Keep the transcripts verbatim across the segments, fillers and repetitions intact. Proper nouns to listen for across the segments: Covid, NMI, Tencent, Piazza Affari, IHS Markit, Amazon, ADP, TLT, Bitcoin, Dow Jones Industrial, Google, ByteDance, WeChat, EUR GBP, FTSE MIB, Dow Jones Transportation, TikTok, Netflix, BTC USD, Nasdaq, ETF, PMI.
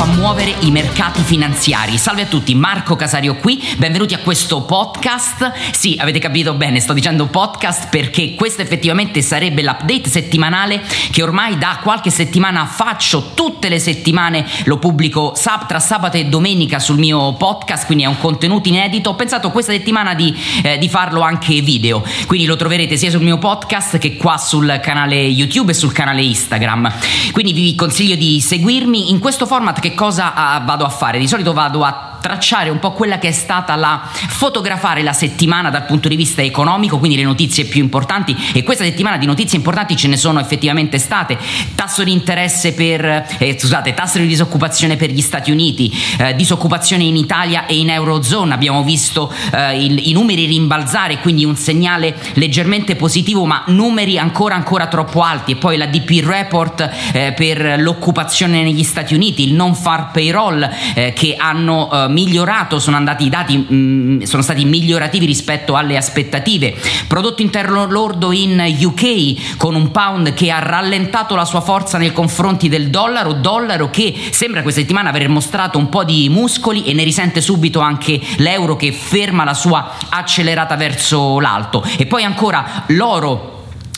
fa muovere i mercati finanziari. Salve a tutti, Marco Casario qui, benvenuti a questo podcast. Sì, avete capito bene, sto dicendo podcast perché questo effettivamente sarebbe l'update settimanale che ormai da qualche settimana faccio. Tutte le settimane lo pubblico sab- tra sabato e domenica sul mio podcast, quindi è un contenuto inedito. Ho pensato questa settimana di, eh, di farlo anche video, quindi lo troverete sia sul mio podcast che qua sul canale YouTube e sul canale Instagram, quindi vi consiglio di seguirmi. In questo format che cosa vado a fare? Di solito vado a tracciare un po' quella che è stata la fotografare la settimana dal punto di vista economico, quindi le notizie più importanti, e questa settimana di notizie importanti ce ne sono effettivamente state. Tasso di interesse per eh, scusate, tasso di disoccupazione per gli Stati Uniti, eh, disoccupazione in Italia e in Eurozona, abbiamo visto eh, il, i numeri rimbalzare, quindi un segnale leggermente positivo ma numeri ancora ancora troppo alti, e poi la D P report eh, per l'occupazione negli Stati Uniti, il non farm payroll eh, che hanno eh, migliorato, sono andati i dati mh, sono stati migliorativi rispetto alle aspettative. Prodotto interno lordo in U K con un pound che ha rallentato la sua forza nei confronti del dollaro, dollaro che sembra questa settimana aver mostrato un po' di muscoli, e ne risente subito anche l'euro che ferma la sua accelerata verso l'alto. E poi ancora l'oro.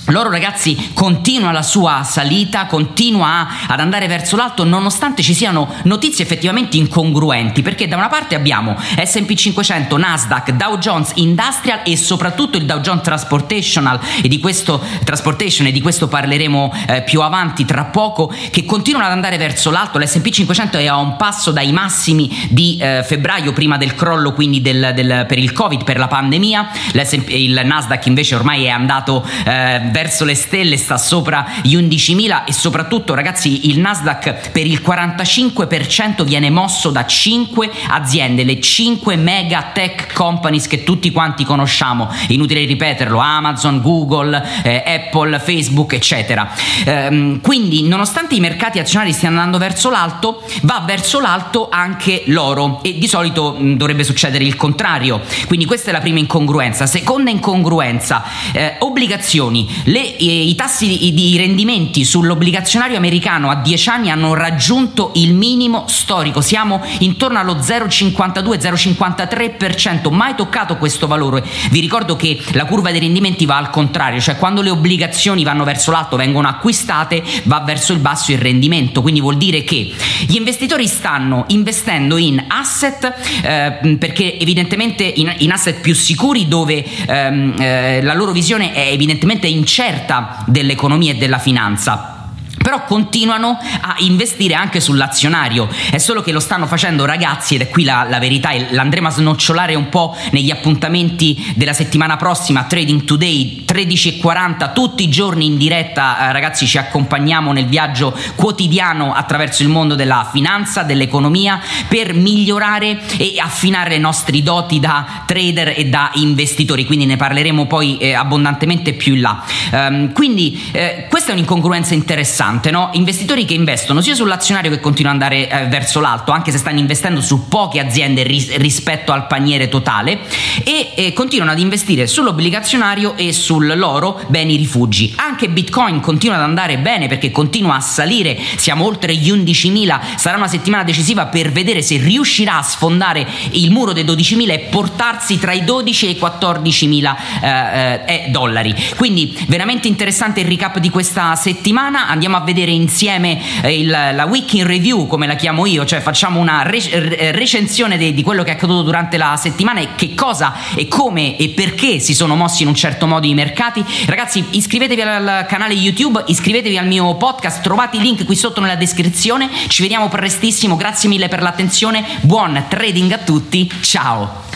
L'oro, ragazzi, continua la sua salita, continua ad andare verso l'alto nonostante ci siano notizie effettivamente incongruenti, perché da una parte abbiamo S and P cinquecento, Nasdaq, Dow Jones Industrial e soprattutto il Dow Jones Transportation, e di questo, Transportation, e di questo parleremo eh, più avanti tra poco, che continuano ad andare verso l'alto. L'S and P cinquecento è a un passo dai massimi di eh, febbraio, prima del crollo quindi del, del, per il Covid, per la pandemia. Il Nasdaq invece ormai è andato eh, verso le stelle, sta sopra gli undicimila, e soprattutto, ragazzi, il Nasdaq per il quarantacinque per cento viene mosso da cinque aziende, le cinque mega tech companies che tutti quanti conosciamo, inutile ripeterlo: Amazon, Google, eh, Apple, Facebook, eccetera. Ehm, quindi nonostante i mercati azionari stiano andando verso l'alto, va verso l'alto anche l'oro, e di solito mh, dovrebbe succedere il contrario. Quindi questa è la prima incongruenza. Seconda incongruenza, eh, obbligazioni. Le, i, i tassi di, di rendimenti sull'obbligazionario americano a dieci anni hanno raggiunto il minimo storico, siamo intorno allo zero virgola cinquantadue zero virgola cinquantatré per cento, mai toccato questo valore. Vi ricordo che la curva dei rendimenti va al contrario, cioè quando le obbligazioni vanno verso l'alto, vengono acquistate, va verso il basso il rendimento, quindi vuol dire che gli investitori stanno investendo in asset eh, perché evidentemente in, in asset più sicuri, dove ehm, eh, la loro visione è evidentemente in certa dell'economia e della finanza. Però continuano a investire anche sull'azionario, è solo che lo stanno facendo, ragazzi, ed è qui la, la verità, e l'andremo a snocciolare un po' negli appuntamenti della settimana prossima. Trading Today tredici e quaranta tutti i giorni in diretta, eh, ragazzi, ci accompagniamo nel viaggio quotidiano attraverso il mondo della finanza, dell'economia, per migliorare e affinare le nostre doti da trader e da investitori, quindi ne parleremo poi eh, abbondantemente più in là. Um, quindi eh, questa è un'incongruenza interessante, no? Investitori che investono sia sull'azionario, che continua ad andare eh, verso l'alto, anche se stanno investendo su poche aziende ris- rispetto al paniere totale, e eh, continuano ad investire sull'obbligazionario e sull'oro, beni rifugi. Anche Bitcoin continua ad andare bene perché continua a salire, siamo oltre gli undicimila, sarà una settimana decisiva per vedere se riuscirà a sfondare il muro dei dodicimila e portarsi tra i dodici e i quattordicimila eh, eh, dollari. Quindi veramente interessante il recap di questa settimana. Andiamo a a vedere insieme il, la week in review, come la chiamo io, cioè facciamo una rec- recensione de, di quello che è accaduto durante la settimana, e che cosa e come e perché si sono mossi in un certo modo i mercati. Ragazzi, iscrivetevi al canale YouTube, iscrivetevi al mio podcast, trovate i link qui sotto nella descrizione. Ci vediamo prestissimo, grazie mille per l'attenzione, buon trading a tutti, ciao!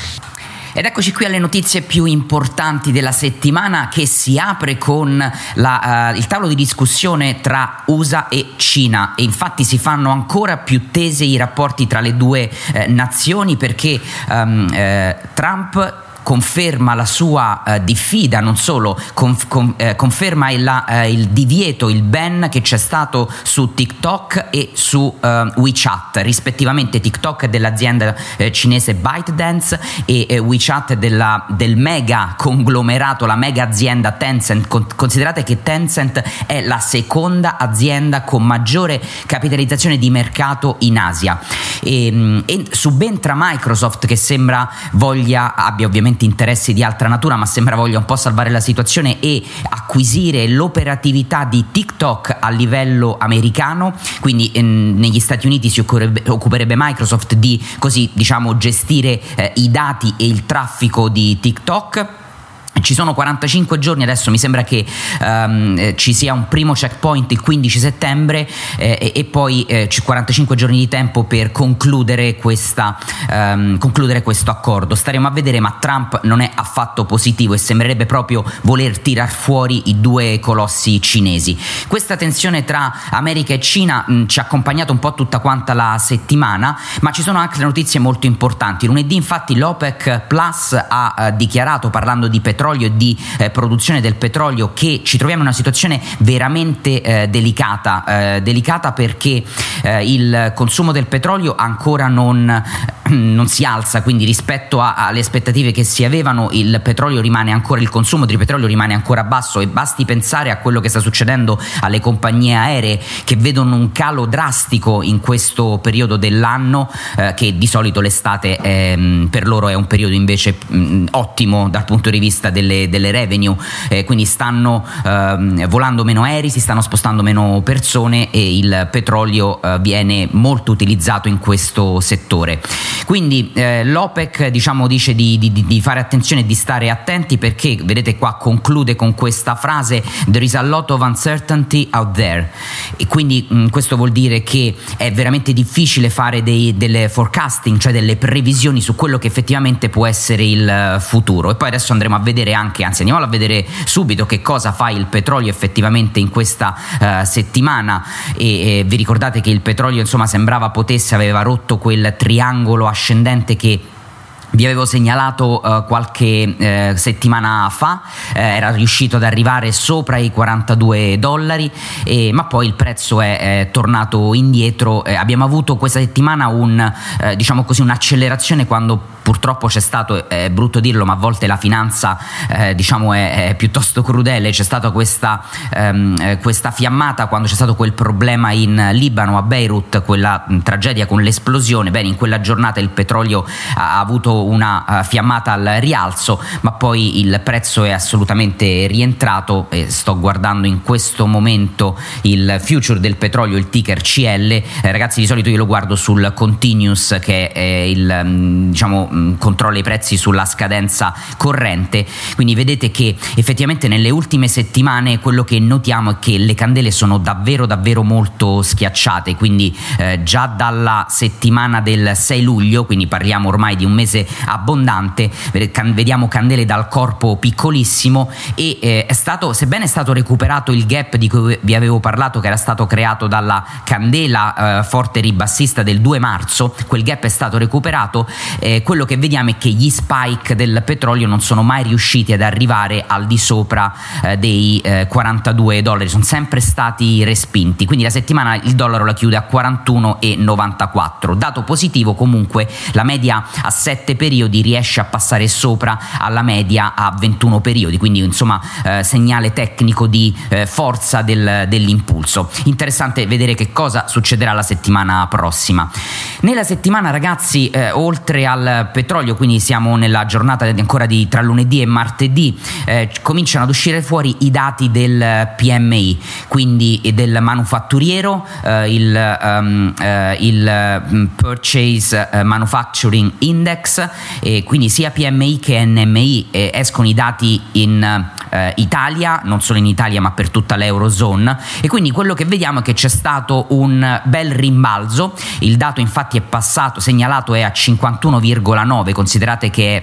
Ed eccoci qui alle notizie più importanti della settimana, che si apre con la, uh, il tavolo di discussione tra U S A e Cina, e infatti si fanno ancora più tese i rapporti tra le due eh, nazioni, perché um, eh, Trump conferma la sua eh, diffida, non solo conf, con, eh, conferma il, eh, il divieto, il ban che c'è stato su TikTok e su eh, WeChat, rispettivamente TikTok dell'azienda eh, cinese ByteDance e eh, WeChat della, del mega conglomerato, la mega azienda Tencent. Con, considerate che Tencent è la seconda azienda con maggiore capitalizzazione di mercato in Asia, e, e subentra Microsoft, che sembra voglia, abbia ovviamente interessi di altra natura, ma sembra voglia un po' salvare la situazione e acquisire l'operatività di TikTok a livello americano. Quindi ehm, negli Stati Uniti si occuperebbe, occuperebbe Microsoft di, così diciamo, gestire eh, i dati e il traffico di TikTok. Ci sono quarantacinque giorni, adesso mi sembra che um, ci sia un primo checkpoint il quindici settembre eh, e poi eh, quarantacinque giorni di tempo per concludere, questa, um, concludere questo accordo. Staremo a vedere, ma Trump non è affatto positivo e sembrerebbe proprio voler tirar fuori i due colossi cinesi. Questa tensione tra America e Cina mh, ci ha accompagnato un po' tutta quanta la settimana, ma ci sono anche notizie molto importanti. Lunedì infatti l'OPEC Plus ha eh, dichiarato, parlando di petrolio e di eh, produzione del petrolio, che ci troviamo in una situazione veramente eh, delicata, eh, delicata perché eh, il consumo del petrolio ancora non, non si alza, quindi rispetto a, alle aspettative che si avevano il petrolio rimane ancora, il consumo di petrolio rimane ancora basso, e basti pensare a quello che sta succedendo alle compagnie aeree, che vedono un calo drastico in questo periodo dell'anno, eh, che di solito l'estate eh, per loro è un periodo invece mh, ottimo dal punto di vista Delle, delle revenue, eh, quindi stanno ehm, volando meno aerei, si stanno spostando meno persone e il petrolio eh, viene molto utilizzato in questo settore. Quindi eh, l'OPEC diciamo dice di, di, di fare attenzione e di stare attenti, perché vedete qua conclude con questa frase: there is a lot of uncertainty out there, e quindi mh, questo vuol dire che è veramente difficile fare dei, delle forecasting, cioè delle previsioni su quello che effettivamente può essere il futuro. E poi adesso andremo a vedere anche, anzi andiamo a vedere subito che cosa fa il petrolio effettivamente in questa uh, settimana e, e vi ricordate che il petrolio insomma sembrava potesse, aveva rotto quel triangolo ascendente che vi avevo segnalato uh, qualche uh, settimana fa, uh, era riuscito ad arrivare sopra i quarantadue dollari, eh, ma poi il prezzo è, è tornato indietro. Eh, abbiamo avuto questa settimana un uh, diciamo così un'accelerazione, quando purtroppo c'è stato, è brutto dirlo, ma a volte la finanza eh, diciamo è, è piuttosto crudele, c'è stata questa, um, questa fiammata quando c'è stato quel problema in Libano, a Beirut, quella mh, tragedia con l'esplosione. Bene, in quella giornata il petrolio ha, ha avuto una uh, fiammata al rialzo, ma poi il prezzo è assolutamente rientrato, e sto guardando in questo momento il future del petrolio, il ticker C L. eh, ragazzi, di solito io lo guardo sul continuous, che è il mh, diciamo mh, controlla i prezzi sulla scadenza corrente, quindi vedete che effettivamente nelle ultime settimane quello che notiamo è che le candele sono davvero davvero molto schiacciate, quindi eh, già dalla settimana del sei luglio, quindi parliamo ormai di un mese abbondante, vediamo candele dal corpo piccolissimo, e eh, è stato, sebbene è stato recuperato il gap di cui vi avevo parlato, che era stato creato dalla candela eh, forte ribassista del due marzo, quel gap è stato recuperato. Eh, quello che vediamo è che gli spike del petrolio non sono mai riusciti ad arrivare al di sopra eh, dei eh, quarantadue dollari, sono sempre stati respinti, quindi la settimana il dollaro la chiude a quarantuno virgola novantaquattro. Dato positivo comunque, la media a sette periodi riesce a passare sopra alla media a ventuno periodi, quindi insomma eh, segnale tecnico di eh, forza del, dell'impulso. Interessante vedere che cosa succederà la settimana prossima. Nella settimana, ragazzi, eh, oltre al petrolio, quindi siamo nella giornata ancora di tra lunedì e martedì, eh, cominciano ad uscire fuori i dati del P M I, quindi del manufatturiero, eh, il, um, eh, il Purchase Manufacturing Index, e quindi sia P M I che N M I. eh, escono i dati in eh, Italia, non solo in Italia ma per tutta l'Eurozone, e quindi quello che vediamo è che c'è stato un bel rimbalzo. Il dato infatti è passato, segnalato è a cinquantuno virgola nove, considerate che è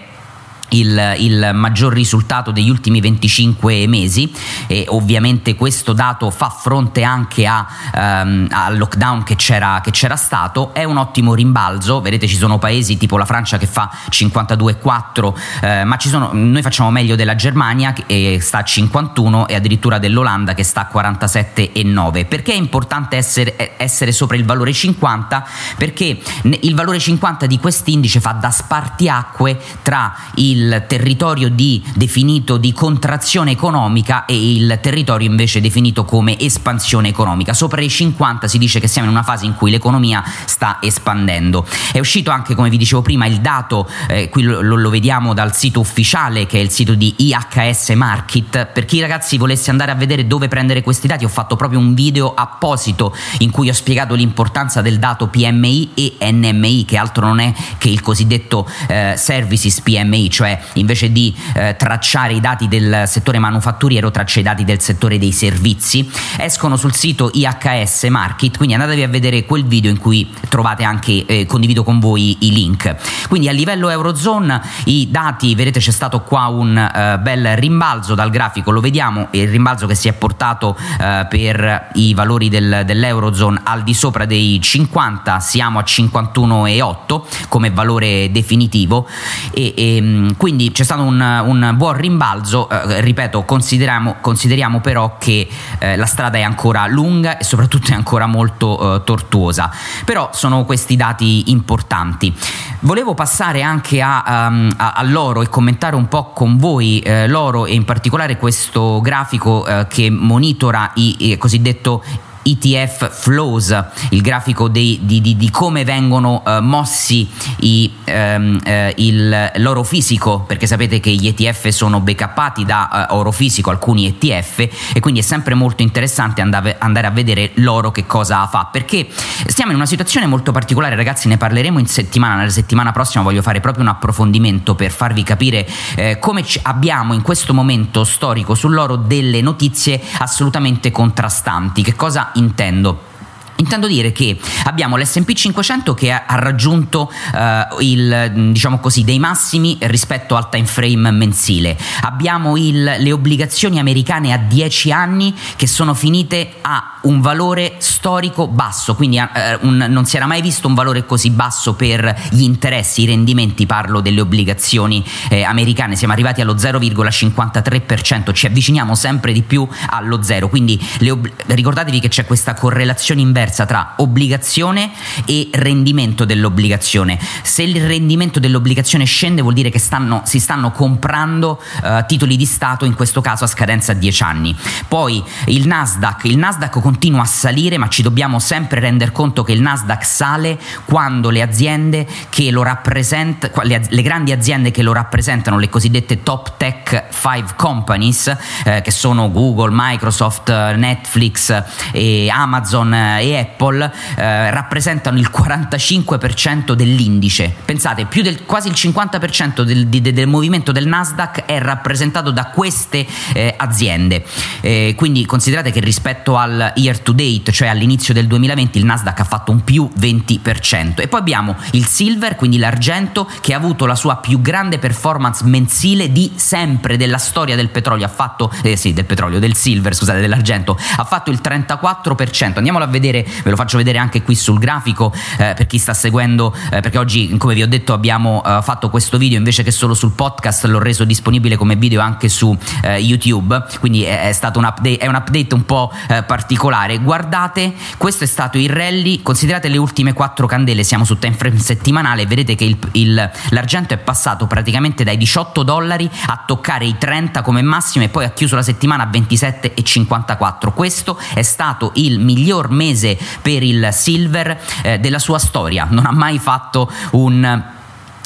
Il, il maggior risultato degli ultimi venticinque mesi, e ovviamente questo dato fa fronte anche a, ehm, al lockdown che c'era, che c'era stato. È un ottimo rimbalzo, vedete, ci sono paesi tipo la Francia che fa cinquantadue virgola quattro, eh, ma ci sono, noi facciamo meglio della Germania che sta a cinquantuno e addirittura dell'Olanda che sta a quarantasette virgola nove. Perché è importante essere, essere sopra il valore cinquanta? Perché il valore cinquanta di quest'indice fa da spartiacque tra il il territorio di, definito di contrazione economica e il territorio invece definito come espansione economica. Sopra i cinquanta si dice che siamo in una fase in cui l'economia sta espandendo. È uscito anche, come vi dicevo prima, il dato, eh, qui lo, lo vediamo dal sito ufficiale che è il sito di I H S Markit. Per chi ragazzi volesse andare a vedere dove prendere questi dati, ho fatto proprio un video apposito in cui ho spiegato l'importanza del dato P M I e N M I, che altro non è che il cosiddetto eh, services P M I, cioè invece di eh, tracciare i dati del settore manufatturiero, traccia i dati del settore dei servizi. Escono sul sito I H S Markit, quindi andatevi a vedere quel video in cui trovate anche, eh, condivido con voi i link. Quindi a livello Eurozone i dati, vedete c'è stato qua un eh, bel rimbalzo dal grafico, lo vediamo, il rimbalzo che si è portato eh, per i valori del, dell'Eurozone al di sopra dei cinquanta, siamo a cinquantuno virgola otto come valore definitivo, e, e quindi c'è stato un, un buon rimbalzo, eh, ripeto, consideriamo, consideriamo però che eh, la strada è ancora lunga e soprattutto è ancora molto eh, tortuosa, però sono questi dati importanti. Volevo passare anche a, um, a, all'oro e commentare un po' con voi eh, l'oro, e in particolare questo grafico eh, che monitora il cosiddetto E T F flows, il grafico dei, di, di, di come vengono eh, mossi i, ehm, eh, il, l'oro fisico, perché sapete che gli E T F sono backuppati da eh, oro fisico, alcuni E T F, e quindi è sempre molto interessante andave, andare a vedere l'oro che cosa fa, perché stiamo in una situazione molto particolare, ragazzi, ne parleremo in settimana, nella settimana prossima voglio fare proprio un approfondimento per farvi capire eh, come c- abbiamo in questo momento storico sull'oro delle notizie assolutamente contrastanti. Che cosa intendo? Intendo dire che abbiamo l'S and P cinquecento che ha raggiunto eh, il, diciamo così, dei massimi rispetto al time frame mensile. Abbiamo il, le obbligazioni americane a dieci anni che sono finite a un valore storico basso, quindi eh, un, non si era mai visto un valore così basso per gli interessi, i rendimenti, parlo delle obbligazioni eh, americane. Siamo arrivati allo zero virgola cinquantatré percento, ci avviciniamo sempre di più allo zero, quindi le ob- ricordatevi che c'è questa correlazione inversa tra obbligazione e rendimento dell'obbligazione. Se il rendimento dell'obbligazione scende vuol dire che stanno, si stanno comprando eh, titoli di Stato, in questo caso a scadenza a dieci anni. Poi il Nasdaq, il Nasdaq continua a salire, ma ci dobbiamo sempre rendere conto che il Nasdaq sale quando le aziende che lo rappresentano, le, le grandi aziende che lo rappresentano, le cosiddette top tech five companies, eh, che sono Google, Microsoft, Netflix, eh, Amazon eh, e Apple, eh, rappresentano il quarantacinque percento dell'indice. Pensate, più del quasi il cinquanta percento del, del, del movimento del Nasdaq è rappresentato da queste eh, aziende, eh, quindi considerate che rispetto al year to date, cioè all'inizio del duemilaventi, il Nasdaq ha fatto un più venti percento. E poi abbiamo il silver, quindi l'argento, che ha avuto la sua più grande performance mensile di sempre della storia del petrolio, ha fatto eh, sì, del petrolio, del silver, scusate, dell'argento, ha fatto il trentaquattro percento. Andiamolo a vedere, ve lo faccio vedere anche qui sul grafico eh, per chi sta seguendo, eh, perché oggi, come vi ho detto, abbiamo eh, fatto questo video invece che solo sul podcast, l'ho reso disponibile come video anche su eh, YouTube, quindi è, è stato un update, è un update un po' eh, particolare. Guardate, questo è stato il rally, considerate le ultime quattro candele, siamo su time frame settimanale, vedete che il, il, l'argento è passato praticamente dai diciotto dollari a toccare i trenta come massimo e poi ha chiuso la settimana a ventisette virgola cinquantaquattro. Questo è stato il miglior mese per il silver eh, della sua storia, non ha mai fatto un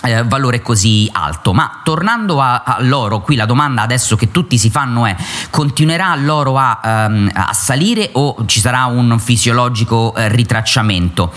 eh, valore così alto. Ma tornando all'oro, qui la domanda adesso che tutti si fanno è: continuerà l'oro a, ehm, a salire o ci sarà un fisiologico eh, ritracciamento?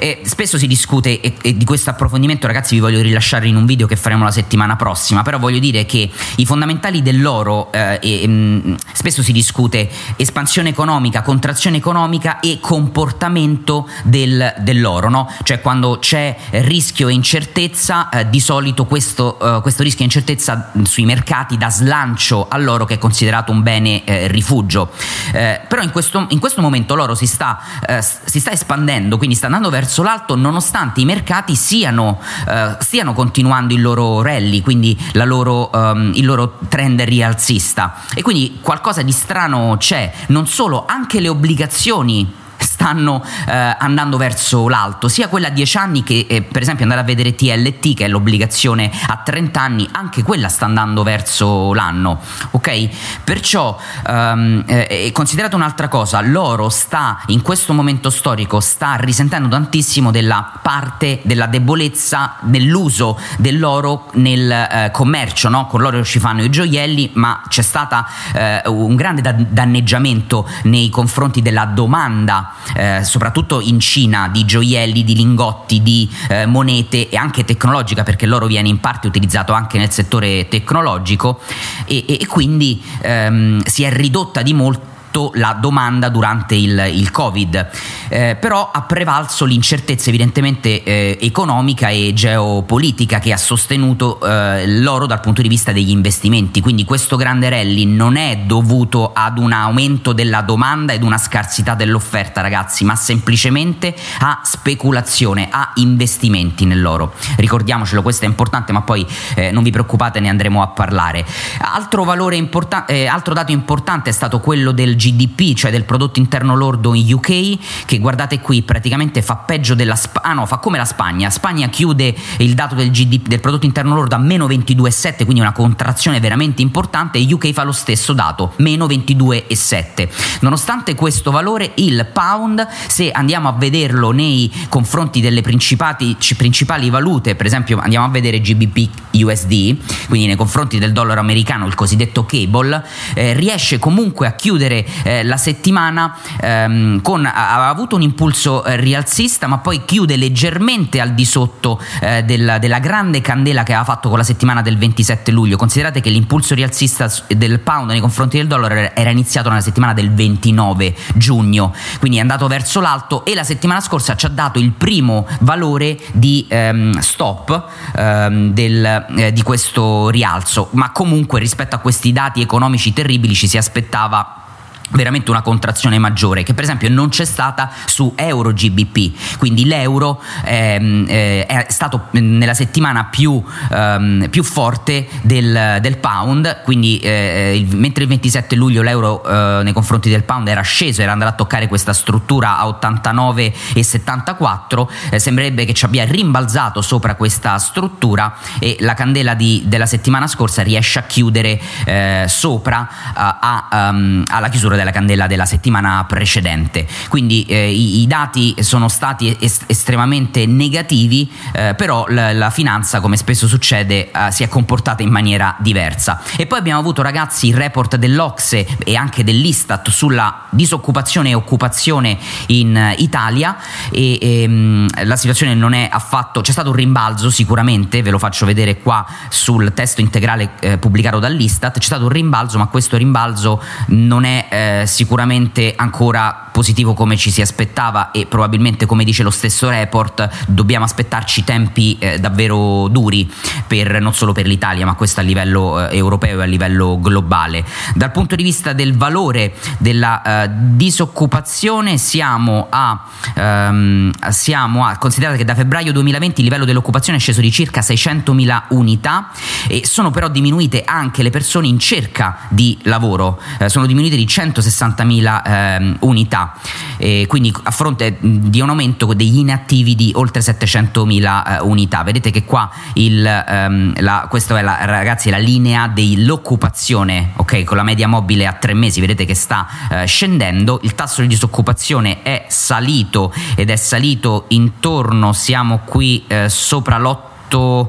E spesso si discute, e, e di questo approfondimento, ragazzi, vi voglio rilasciare in un video che faremo la settimana prossima, però voglio dire che i fondamentali dell'oro eh, e, mh, spesso si discute espansione economica, contrazione economica e comportamento del, dell'oro, no? Cioè quando c'è rischio e incertezza incertezza, eh, di solito questo, eh, questo rischio di incertezza sui mercati dà slancio all'oro, che è considerato un bene eh, rifugio, eh, però in questo, in questo momento l'oro si sta, eh, si sta espandendo, quindi sta andando verso l'alto nonostante i mercati siano, eh, stiano continuando il loro rally, quindi la loro, ehm, il loro trend rialzista, e quindi qualcosa di strano c'è. Non solo, anche le obbligazioni stanno eh, andando verso l'alto, sia quella a dieci anni che eh, per esempio andare a vedere T L T, che è l'obbligazione a trenta anni, anche quella sta andando verso l'anno, ok? Perciò ehm, eh, considerate un'altra cosa, l'oro sta in questo momento storico sta risentendo tantissimo della parte della debolezza dell'uso dell'oro nel eh, commercio, no? Con l'oro ci fanno i gioielli, ma c'è stata eh, un grande da- danneggiamento nei confronti della domanda, Eh, soprattutto in Cina, di gioielli, di lingotti, di eh, monete, e anche tecnologica, perché l'oro viene in parte utilizzato anche nel settore tecnologico, e, e, e quindi ehm, si è ridotta di molto la domanda durante il, il Covid, eh, però ha prevalso l'incertezza evidentemente eh, economica e geopolitica, che ha sostenuto eh, l'oro dal punto di vista degli investimenti. Quindi questo grande rally non è dovuto ad un aumento della domanda ed una scarsità dell'offerta, ragazzi, ma semplicemente a speculazione, a investimenti nell'oro. Ricordiamocelo, questo è importante, ma poi eh, non vi preoccupate, ne andremo a parlare. Altro valore importante, eh, altro dato importante è stato quello del G D P, cioè del prodotto interno lordo in U K, che guardate qui praticamente fa peggio della Sp- ah no, fa come la Spagna. Spagna chiude il dato del G D P, del prodotto interno lordo, a meno ventidue virgola sette, quindi una contrazione veramente importante, e U K fa lo stesso dato, meno ventidue virgola sette. Nonostante questo valore, il pound, se andiamo a vederlo nei confronti delle principali, principali valute, per esempio andiamo a vedere G B P U S D, quindi nei confronti del dollaro americano, il cosiddetto cable, eh, riesce comunque a chiudere Eh, la settimana ehm, con ha avuto un impulso eh, rialzista, ma poi chiude leggermente al di sotto eh, della, della grande candela che aveva fatto con la settimana del ventisette luglio. Considerate che l'impulso rialzista del pound nei confronti del dollaro era iniziato nella settimana del ventinove giugno, quindi è andato verso l'alto, e la settimana scorsa ci ha dato il primo valore di ehm, stop ehm, del, eh, di questo rialzo. Ma comunque, rispetto a questi dati economici terribili, ci si aspettava veramente una contrazione maggiore, che per esempio non c'è stata su euro G B P. Quindi l'euro ehm, eh, è stato nella settimana più, ehm, più forte del, del pound, quindi eh, il, mentre il ventisette luglio l'euro eh, nei confronti del pound era sceso, era andato a toccare questa struttura a ottantanove virgola settantaquattro, eh, sembrerebbe che ci abbia rimbalzato sopra questa struttura, e la candela di, della settimana scorsa riesce a chiudere eh, sopra a, a, um, alla chiusura della candela della settimana precedente. Quindi eh, i, i dati sono stati est- estremamente negativi, eh, però la, la finanza, come spesso succede, eh, si è comportata in maniera diversa. E poi abbiamo avuto, ragazzi, il report dell'Ocse e anche dell'Istat sulla disoccupazione e occupazione in Italia, e, e la situazione non è affatto, c'è stato un rimbalzo sicuramente, ve lo faccio vedere qua sul testo integrale eh, pubblicato dall'Istat, c'è stato un rimbalzo, ma questo rimbalzo non è eh, sicuramente ancora positivo come ci si aspettava, e probabilmente, come dice lo stesso report, dobbiamo aspettarci tempi eh, davvero duri, per non solo per l'Italia, ma questo a livello eh, europeo e a livello globale. Dal punto di vista del valore della eh, disoccupazione siamo a ehm, siamo a considerate che da febbraio duemilaventi il livello dell'occupazione è sceso di circa seicentomila unità, e sono però diminuite anche le persone in cerca di lavoro, eh, sono diminuite di centosessantamila ehm, unità, e quindi a fronte di un aumento degli inattivi di oltre settecentomila eh, unità. Vedete che qua il ehm, la, questa è la, ragazzi, la linea dell'occupazione, ok, con la media mobile a tre mesi, vedete che sta eh, scendendo. Il tasso di disoccupazione è salito ed è salito intorno, siamo qui eh, sopra l'otto, Uh,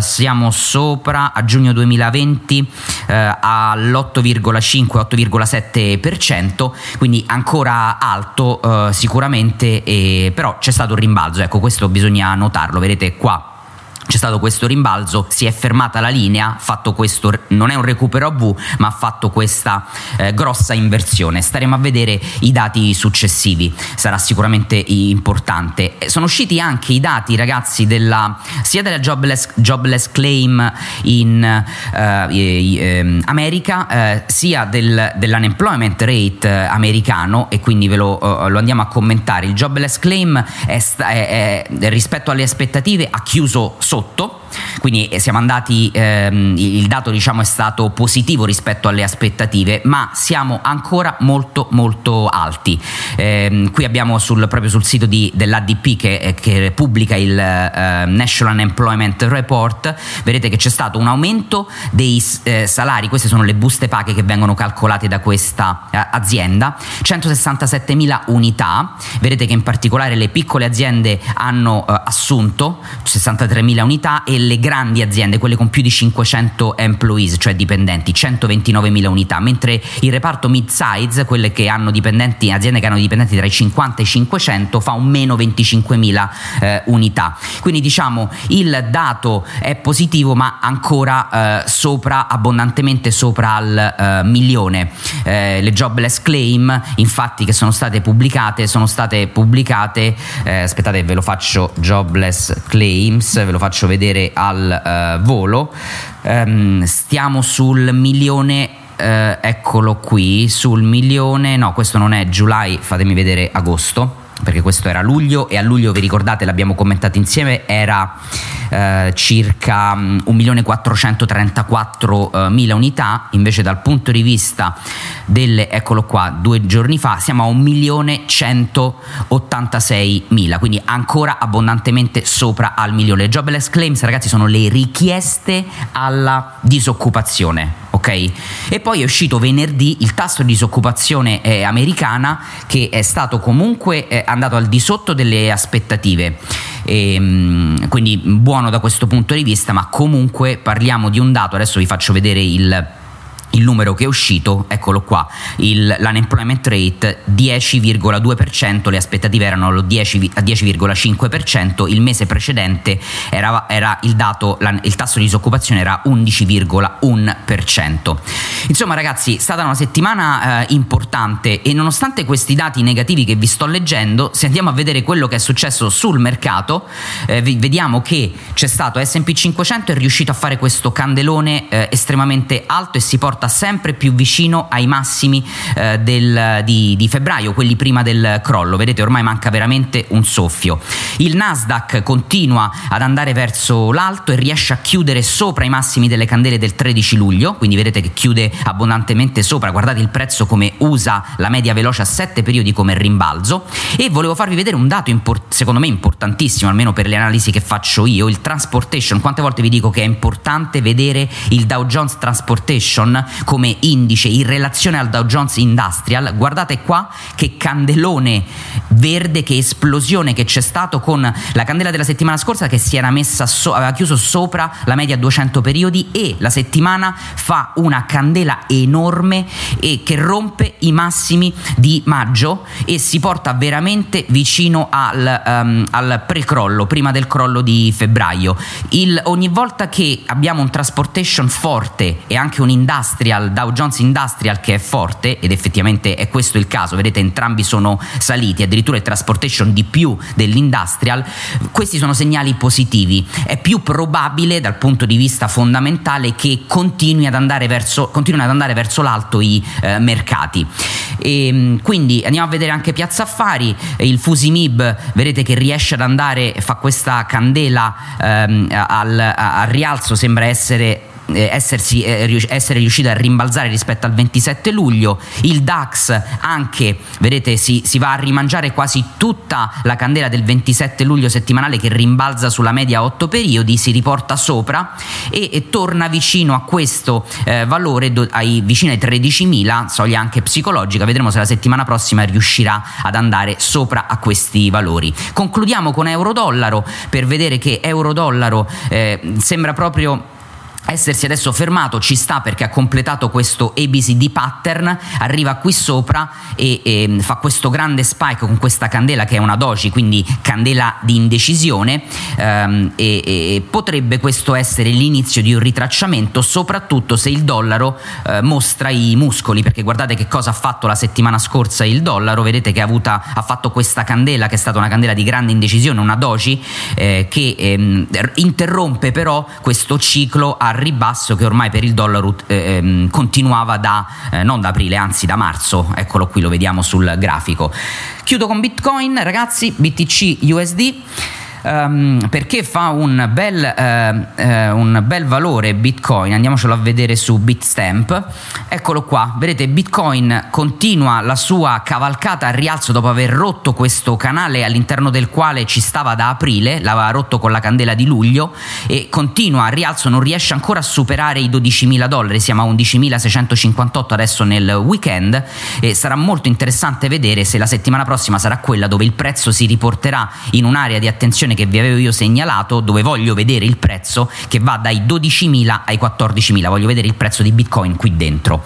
siamo sopra a giugno duemilaventi uh, all'otto virgola cinque otto virgola sette per cento, quindi ancora alto uh, sicuramente, eh, però c'è stato un rimbalzo, ecco, questo bisogna notarlo. Vedete qua c'è stato questo rimbalzo, si è fermata la linea, fatto questo, non è un recupero a V, ma ha fatto questa eh, grossa inversione. Staremo a vedere i dati successivi, sarà sicuramente importante. Sono usciti anche i dati, ragazzi, della sia della jobless, jobless claim in eh, eh, America, eh, sia del, dell'unemployment rate eh, americano, e quindi ve lo, eh, lo andiamo a commentare. Il jobless claim è sta, è, è, rispetto alle aspettative ha chiuso sotto. Quindi siamo andati, ehm, il dato diciamo è stato positivo rispetto alle aspettative, ma siamo ancora molto molto alti. Eh, qui abbiamo sul, proprio sul sito di, dell'A D P che, che pubblica il eh, National Unemployment Report, vedete che c'è stato un aumento dei eh, salari, queste sono le buste paga che vengono calcolate da questa eh, azienda, centosessantasettemila unità, vedete che in particolare le piccole aziende hanno eh, assunto sessantatremila unità e le grandi aziende, quelle con più di cinquecento employees, cioè dipendenti, centoventinovemila unità, mentre il reparto mid-size, quelle che hanno dipendenti, aziende che hanno dipendenti tra i cinquanta e i cinquecento, fa un meno venticinquemila eh, unità. Quindi diciamo il dato è positivo, ma ancora eh, sopra, abbondantemente sopra al eh, milione. Eh, le jobless claim, infatti, che sono state pubblicate, sono state pubblicate, eh, aspettate ve lo faccio, jobless claims, ve lo faccio vedere al uh, volo, um, stiamo sul milione, uh, eccolo qui, sul milione, no questo non è July, fatemi vedere agosto, perché questo era luglio e a luglio, vi ricordate, l'abbiamo commentato insieme, era eh, circa un milione quattrocentotrentaquattromila unità, invece dal punto di vista delle, eccolo qua, due giorni fa siamo a un milione centottantaseimila, quindi ancora abbondantemente sopra al milione. Le jobless claims, ragazzi, sono le richieste alla disoccupazione, ok? E poi è uscito venerdì il tasso di disoccupazione eh, americana, che è stato comunque eh, andato al di sotto delle aspettative, e quindi buono da questo punto di vista, ma comunque parliamo di un dato, adesso vi faccio vedere il il numero che è uscito, eccolo qua, il, l'unemployment rate dieci virgola due percento, le aspettative erano lo dieci, dieci virgola cinque percento, il mese precedente era, era il dato, la, il tasso di disoccupazione era undici virgola uno percento. Insomma ragazzi, è stata una settimana eh, importante, e nonostante questi dati negativi che vi sto leggendo, se andiamo a vedere quello che è successo sul mercato, eh, vediamo che c'è stato S and P cinquecento, è riuscito a fare questo candelone eh, estremamente alto e si porta sempre più vicino ai massimi eh, del, di, di febbraio, quelli prima del crollo, vedete ormai manca veramente un soffio. Il Nasdaq continua ad andare verso l'alto e riesce a chiudere sopra i massimi delle candele del tredici luglio, quindi vedete che chiude abbondantemente sopra, guardate il prezzo come usa la media veloce a sette periodi come rimbalzo. E volevo farvi vedere un dato import- secondo me importantissimo, almeno per le analisi che faccio io, il transportation. Quante volte vi dico che è importante vedere il Dow Jones Transportation come indice in relazione al Dow Jones Industrial, guardate qua che candelone verde, che esplosione che c'è stato, con la candela della settimana scorsa che si era messa so- aveva chiuso sopra la media a duecento periodi, e la settimana fa una candela enorme e che rompe i massimi di maggio e si porta veramente vicino al, um, al pre-crollo, prima del crollo di febbraio. Il, ogni volta che abbiamo un transportation forte e anche un industrial Industrial, Dow Jones Industrial che è forte, ed effettivamente è questo il caso, vedete entrambi sono saliti, addirittura il transportation di più dell'industrial, questi sono segnali positivi, è più probabile dal punto di vista fondamentale che continui ad andare verso, continuino ad andare verso l'alto i eh, mercati. E quindi andiamo a vedere anche Piazza Affari, il F T S E M I B, vedete che riesce ad andare, fa questa candela ehm, al, al rialzo, sembra essere Essersi, essere riuscita a rimbalzare rispetto al ventisette luglio. Il D A X anche, vedete, si, si va a rimangiare quasi tutta la candela del ventisette luglio settimanale, che rimbalza sulla media a otto periodi, si riporta sopra e, e torna vicino a questo eh, valore, do, ai, vicino ai tredicimila, soglia anche psicologica. Vedremo se la settimana prossima riuscirà ad andare sopra a questi valori. Concludiamo con euro dollaro, per vedere che euro dollaro eh, sembra proprio essersi adesso fermato ci sta, perché ha completato questo A B C D pattern, arriva qui sopra e, e fa questo grande spike con questa candela che è una doji, quindi candela di indecisione, ehm, e, e potrebbe questo essere l'inizio di un ritracciamento, soprattutto se il dollaro eh, mostra i muscoli, perché guardate che cosa ha fatto la settimana scorsa il dollaro, vedete che ha, avuta, ha fatto questa candela che è stata una candela di grande indecisione, una doji eh, che ehm, interrompe però questo ciclo a ribasso che ormai per il dollaro ehm, continuava da eh, non da aprile, anzi da marzo. Eccolo qui, lo vediamo sul grafico. Chiudo con Bitcoin, ragazzi, B T C U S D. Um, perché fa un bel, uh, uh, un bel valore Bitcoin, andiamocelo a vedere su Bitstamp. Eccolo qua, vedete, Bitcoin continua la sua cavalcata al rialzo dopo aver rotto questo canale all'interno del quale ci stava da aprile, l'aveva rotto con la candela di luglio e continua al rialzo, non riesce ancora a superare i dodicimila dollari, siamo a undicimilaseicentocinquantotto adesso nel weekend, e sarà molto interessante vedere se la settimana prossima sarà quella dove il prezzo si riporterà in un'area di attenzione che vi avevo io segnalato, dove voglio vedere il prezzo che va dai dodicimila ai quattordicimila, voglio vedere il prezzo di Bitcoin qui dentro.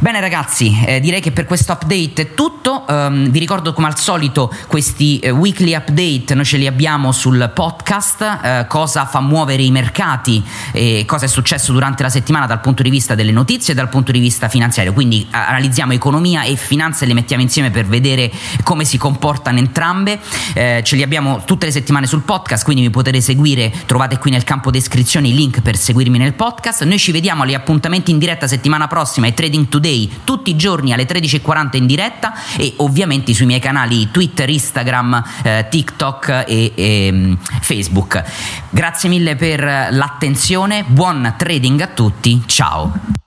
Bene ragazzi, eh, direi che per questo update è tutto, um, vi ricordo come al solito questi eh, weekly update noi ce li abbiamo sul podcast, eh, cosa fa muovere i mercati e eh, cosa è successo durante la settimana dal punto di vista delle notizie e dal punto di vista finanziario, quindi eh, analizziamo economia e finanza e le mettiamo insieme per vedere come si comportano entrambe, eh, ce li abbiamo tutte le settimane sul podcast, quindi mi potete seguire, trovate qui nel campo descrizione i link per seguirmi nel podcast. Noi ci vediamo agli appuntamenti in diretta settimana prossima e Trading Today tutti i giorni alle tredici e quaranta in diretta, e ovviamente sui miei canali Twitter, Instagram, eh, TikTok e, e Facebook. Grazie mille per l'attenzione, buon trading a tutti, ciao.